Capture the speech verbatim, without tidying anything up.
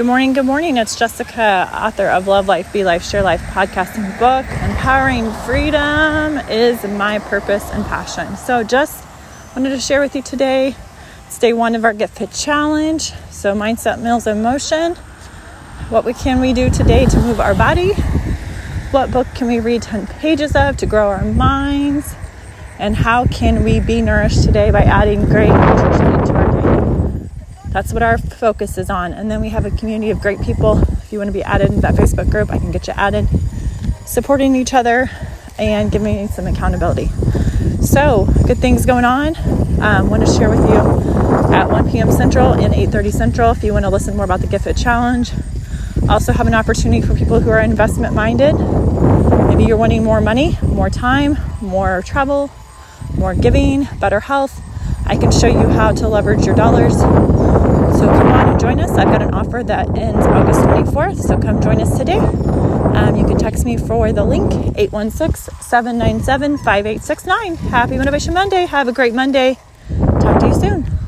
Good morning, good morning. It's Jessica, author of Love Life, Be Life, Share Life podcast and book. Empowering Freedom is my purpose and passion. So just wanted to share with you today. It's day one of our Get Fit Challenge. So mindset, meals, and motion. What we, can we do today to move our body? What book can we read ten pages of to grow our minds? And how can we be nourished today by adding great nutrition into our day? That's what our focus is on. And then we have a community of great people. If you want to be added in that Facebook group, I can get you added. Supporting each other and giving some accountability. So good things going on. I um, want to share with you at one p.m. Central and eight thirty Central if you want to listen more about the Get Fit Challenge. Also have an opportunity for people who are investment minded. Maybe you're wanting more money, more time, more travel, more giving, better health. I can show you how to leverage your dollars. So come on and join us. I've got an offer that ends August twenty-fourth. So come join us today. Um, you can text me for the link, eight one six, seven nine seven, five eight six nine. Happy Motivation Monday. Have a great Monday. Talk to you soon.